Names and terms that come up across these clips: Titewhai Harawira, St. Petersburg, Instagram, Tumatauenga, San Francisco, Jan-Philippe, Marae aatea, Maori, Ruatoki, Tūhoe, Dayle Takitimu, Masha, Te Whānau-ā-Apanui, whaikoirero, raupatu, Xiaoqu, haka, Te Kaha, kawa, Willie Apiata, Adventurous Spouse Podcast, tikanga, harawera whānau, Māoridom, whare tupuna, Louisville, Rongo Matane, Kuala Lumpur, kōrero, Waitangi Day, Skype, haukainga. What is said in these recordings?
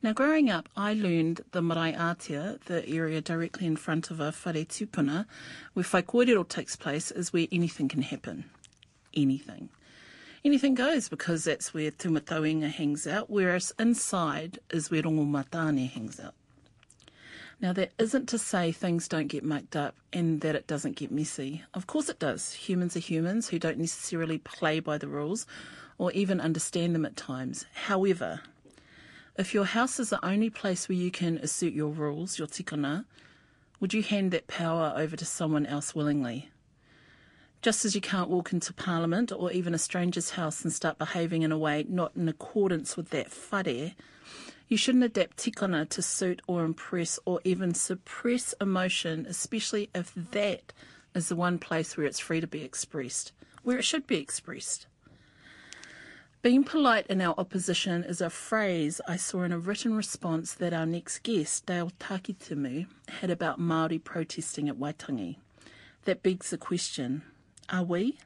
Now, growing up, I learned the Marae aatea, the area directly in front of a whare tupuna, where whaikoirero takes place, is where anything can happen. Anything. Anything goes, because that's where Tumatauenga hangs out, whereas inside is where Rongo Matane hangs out. Now, that isn't to say things don't get mucked up and that it doesn't get messy. Of course it does. Humans are humans who don't necessarily play by the rules or even understand them at times. However, if your house is the only place where you can assert your rules, your tikanga, would you hand that power over to someone else willingly? Just as you can't walk into Parliament or even a stranger's house and start behaving in a way not in accordance with that whare, you shouldn't adapt tikanga to suit or impress or even suppress emotion, especially if that is the one place where it's free to be expressed, where it should be expressed. Being polite in our opposition is a phrase I saw in a written response that our next guest, Dayle Takitimu, had about Māori protesting at Waitangi. That begs the question, are we?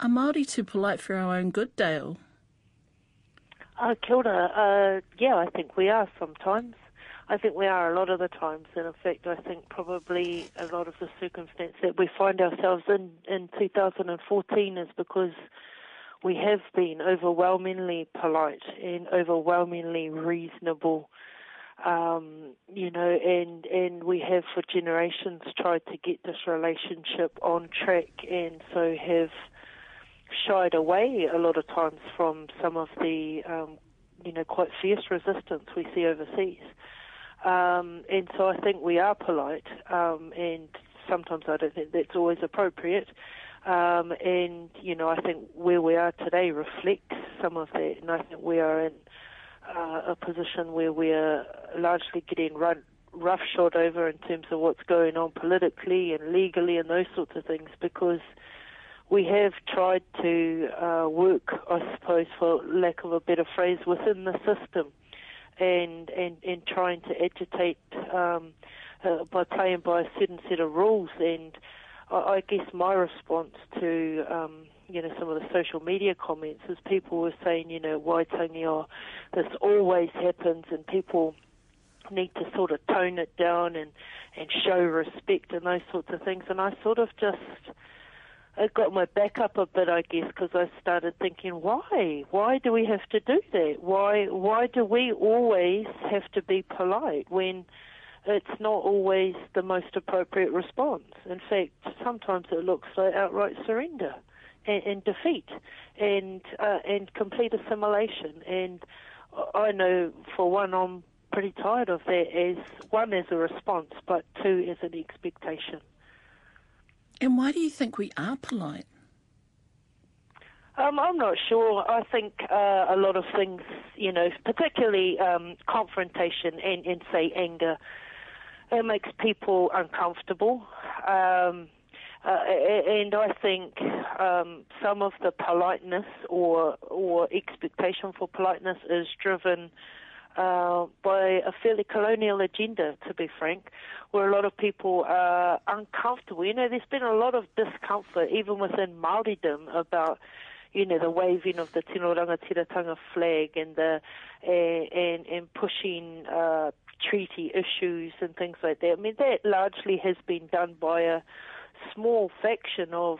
Are Māori too polite for our own good, Dale? Kia ora. Yeah, I think we are sometimes. I think we are a lot of the times, and in fact I think probably a lot of the circumstance that we find ourselves in 2014 is because we have been overwhelmingly polite and overwhelmingly reasonable, and we have for generations tried to get this relationship on track, and so have shied away a lot of times from some of the, quite fierce resistance we see overseas. And so I think we are polite, and sometimes I don't think that's always appropriate. I think where we are today reflects some of that, and I think we are in a position where we are largely getting roughshod over in terms of what's going on politically and legally and those sorts of things, because we have tried to work, I suppose, for lack of a better phrase, within the system, and trying to agitate by playing by a certain set of rules. And I guess my response to some of the social media comments is people were saying, Waitangi, oh, this always happens, and people need to sort of tone it down and show respect and those sorts of things. And I sort of just, it got my back up a bit, I guess, because I started thinking, why? Why do we have to do that? Why do we always have to be polite when it's not always the most appropriate response? In fact, sometimes it looks like outright surrender and defeat and complete assimilation. And I know, for one, I'm pretty tired of that, as one, as a response, but two, as an expectation. And why do you think we are polite? I'm not sure. I think a lot of things, particularly confrontation and say anger, it makes people uncomfortable. And I think some of the politeness or expectation for politeness is driven by a fairly colonial agenda, to be frank, where a lot of people are uncomfortable. There's been a lot of discomfort, even within Māoridom, about the waving of the Tino Rangatiratanga flag and and pushing treaty issues and things like that. I mean, that largely has been done by a small faction of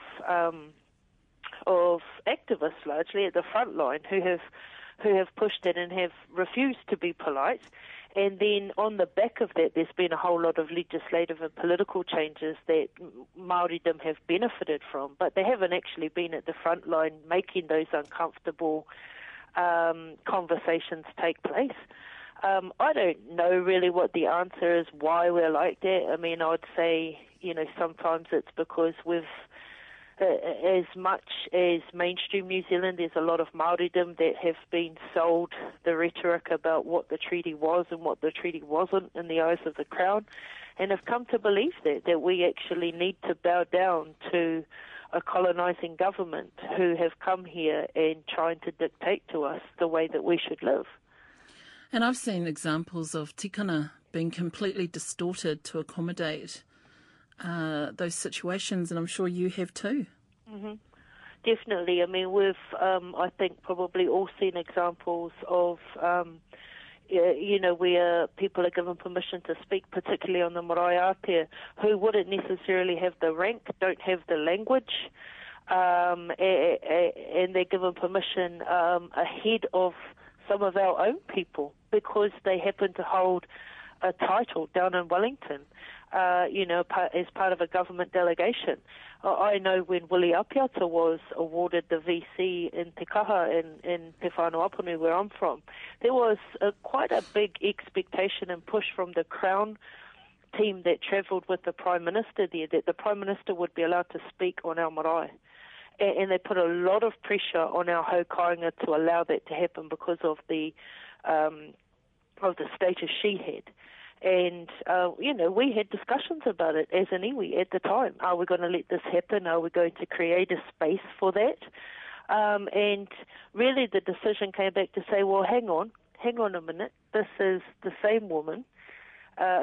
activists, largely at the front line, who have pushed it and have refused to be polite. And then on the back of that, there's been a whole lot of legislative and political changes that Māoridom have benefited from, but they haven't actually been at the front line making those uncomfortable conversations take place. I don't know really what the answer is why we're like that. I mean, I'd say, sometimes it's because we've, as much as mainstream New Zealand, there's a lot of Māoridom that have been sold the rhetoric about what the treaty was and what the treaty wasn't in the eyes of the Crown, and have come to believe that we actually need to bow down to a colonising government who have come here and trying to dictate to us the way that we should live. And I've seen examples of tikanga being completely distorted to accommodate those situations, and I'm sure you have too. Mm-hmm. Definitely. I mean, we've, I think, probably all seen examples of, you know, where people are given permission to speak, particularly on the Marae aatea, who wouldn't necessarily have the rank, don't have the language, and they're given permission ahead of some of our own people because they happen to hold a title down in Wellington, you know, as part of a government delegation. I know when Willie Apiata was awarded the VC in Te Kaha in Te Whānau-ā-Apanui, where I'm from, there was quite a big expectation and push from the Crown team that travelled with the Prime Minister there, that the Prime Minister would be allowed to speak on our marae. And they put a lot of pressure on our haukainga to allow that to happen because of the status she had. And, you know, we had discussions about it as an iwi at the time. Are we going to let this happen? Are we going to create a space for that? And really the decision came back to say, well, hang on a minute. This is the same woman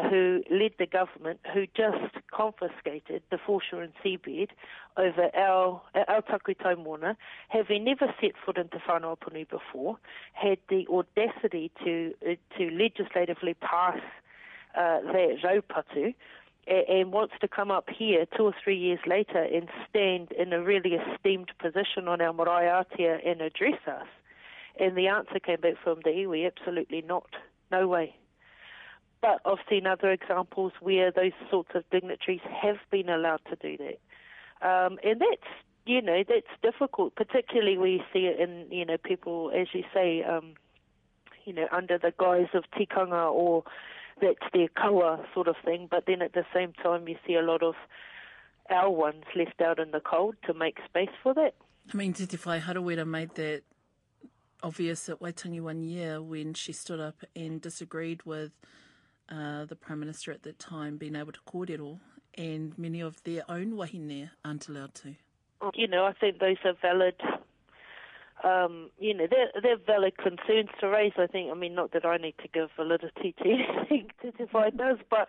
who led the government who just confiscated the foreshore and seabed over our takutai moana, having never set foot in Te Whānau-ā-Apanui before, had the audacity to legislatively pass that raupatu, and wants to come up here 2 or 3 years later and stand in a really esteemed position on our marae aatea and address us. And the answer came back from the iwi, absolutely not, no way. But I've seen other examples where those sorts of dignitaries have been allowed to do that. And that's, you know, that's difficult, particularly where you see it in, you know, people, as you say, you know, under the guise of tikanga or that's their kawa sort of thing. But then at the same time, you see a lot of our ones left out in the cold to make space for that. I mean, Titewhai Harawira made that obvious at Waitangi one year when she stood up and disagreed with the Prime Minister at that time being able to kōrero, and many of their own wahine aren't allowed to. You know, I think those are valid, you know, they're valid concerns to raise, I think. I mean, not that I need to give validity to anything to find those, but,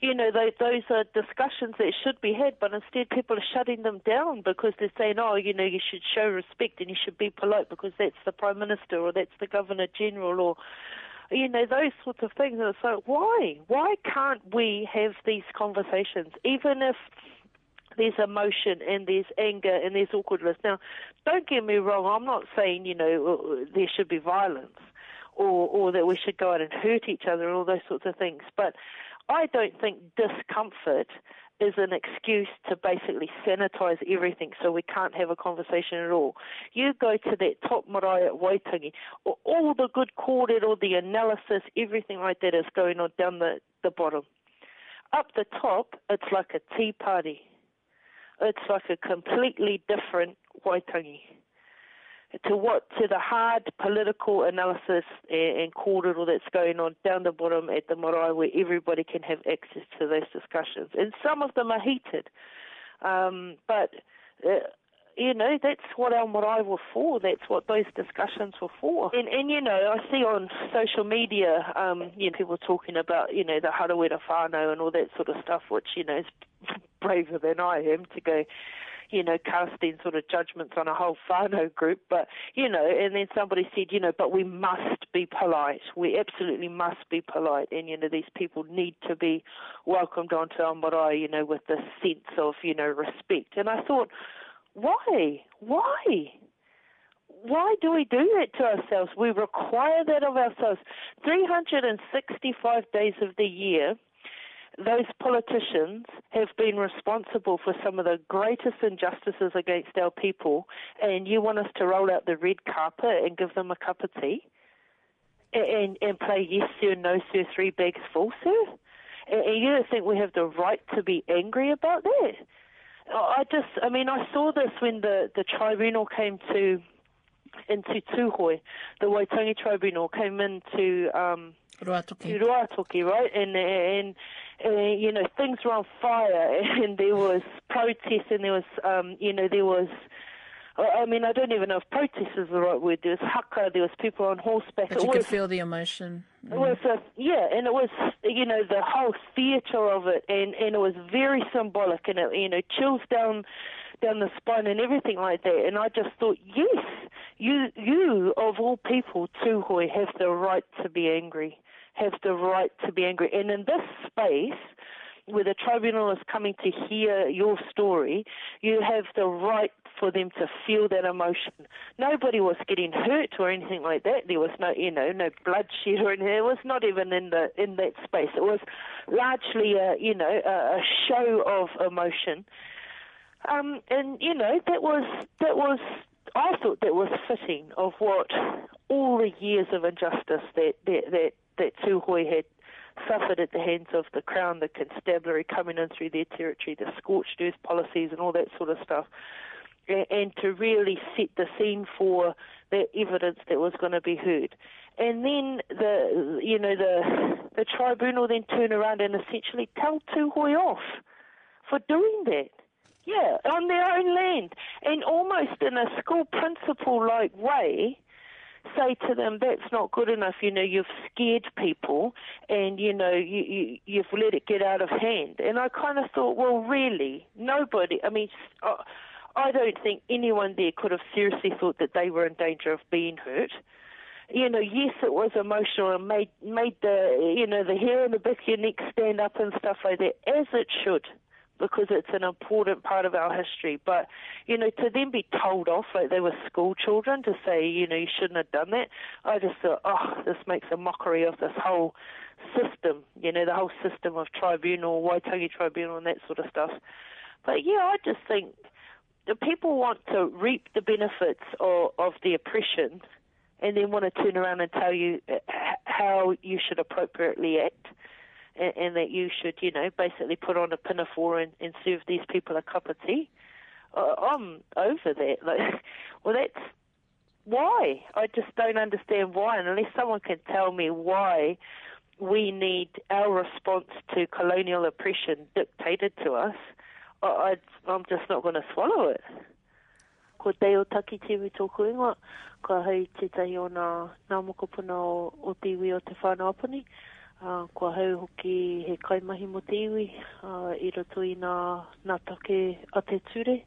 you know, those are discussions that should be had, but instead people are shutting them down because they're saying, oh, you know, you should show respect and you should be polite because that's the Prime Minister or that's the Governor-General or, you know, those sorts of things. And it's like, why? Why can't we have these conversations, even if there's emotion and there's anger and there's awkwardness? Now, don't get me wrong. I'm not saying, you know, there should be violence or that we should go out and hurt each other and all those sorts of things. But I don't think discomfort is an excuse to basically sanitize everything so we can't have a conversation at all. You go to that top marae at Waitangi, all the good kōrero, the analysis, everything like that is going on down the bottom. Up the top, it's like a tea party. It's like a completely different Waitangi to the hard political analysis and kōrero that's going on down the bottom at the marae, where everybody can have access to those discussions. And some of them are heated. But, you know, that's what our marae were for. That's what those discussions were for. And you know, I see on social media, you know, people talking about, you know, the harawera whānau and all that sort of stuff, which, you know, is braver than I am to go, you know, casting sort of judgments on a whole whānau group. But, you know, and then somebody said, you know, but we must be polite. We absolutely must be polite. And, you know, these people need to be welcomed onto our marae, you know, with this sense of, you know, respect. And I thought, why? Why? Why do we do that to ourselves? We require that of ourselves. 365 days of the year, those politicians have been responsible for some of the greatest injustices against our people, and you want us to roll out the red carpet and give them a cup of tea and play yes sir, no sir, three bags full sir? And you don't think we have the right to be angry about that? I mean, I saw this when the tribunal came into Tūhoe. The Waitangi tribunal came into Ruatoki, right? And you know, things were on fire, and there was protests, and there was, you know, there was, I mean, I don't even know if protest is the right word. There was haka, there was people on horseback. But you could feel the emotion. Mm. It was and it was, you know, the whole theatre of it, and it was very symbolic, and it, you know, chills down down the spine and everything like that. And I just thought, yes, you of all people, Tūhoe, have the right to be angry, have the right to be angry. And in this space where the tribunal is coming to hear your story, you have the right for them to feel that emotion. Nobody was getting hurt or anything like that. There was no bloodshed or anything. It was not even in that space. It was largely a show of emotion. And that was I thought that was fitting of what all the years of injustice that Tūhoe had suffered at the hands of the Crown, the constabulary coming in through their territory, the scorched earth policies and all that sort of stuff, and to really set the scene for the evidence that was going to be heard. And then the tribunal then turned around and essentially tell Tūhoe off for doing that. Yeah, on their own land, and almost in a school principal-like way, say to them, that's not good enough. You've scared people, and you've let it get out of hand. And I kind of thought, well, really, nobody. I mean, I don't think anyone there could have seriously thought that they were in danger of being hurt. Yes, it was emotional and made the hair on the back of your neck stand up and stuff like that, as it should, because it's an important part of our history. But, to then be told off like they were school children, to say, you shouldn't have done that, I just thought, this makes a mockery of this whole system, the whole system of tribunal, Waitangi tribunal and that sort of stuff. But, I just think that people want to reap the benefits of the oppression and then want to turn around and tell you how you should appropriately act. And that you should, basically put on a pinafore and serve these people a cup of tea. I'm over that. That's why. I just don't understand why. And unless someone can tell me why we need our response to colonial oppression dictated to us, I'm just not going to swallow it. Ko Dayle Takitimu tōku ingoa, ka hau tētahi o ngā mokopuna o te iwi o Te Whānau-ā-Apanui. Kua hau hoki he kaimahimo te iwi, i roto i nā take a te ture.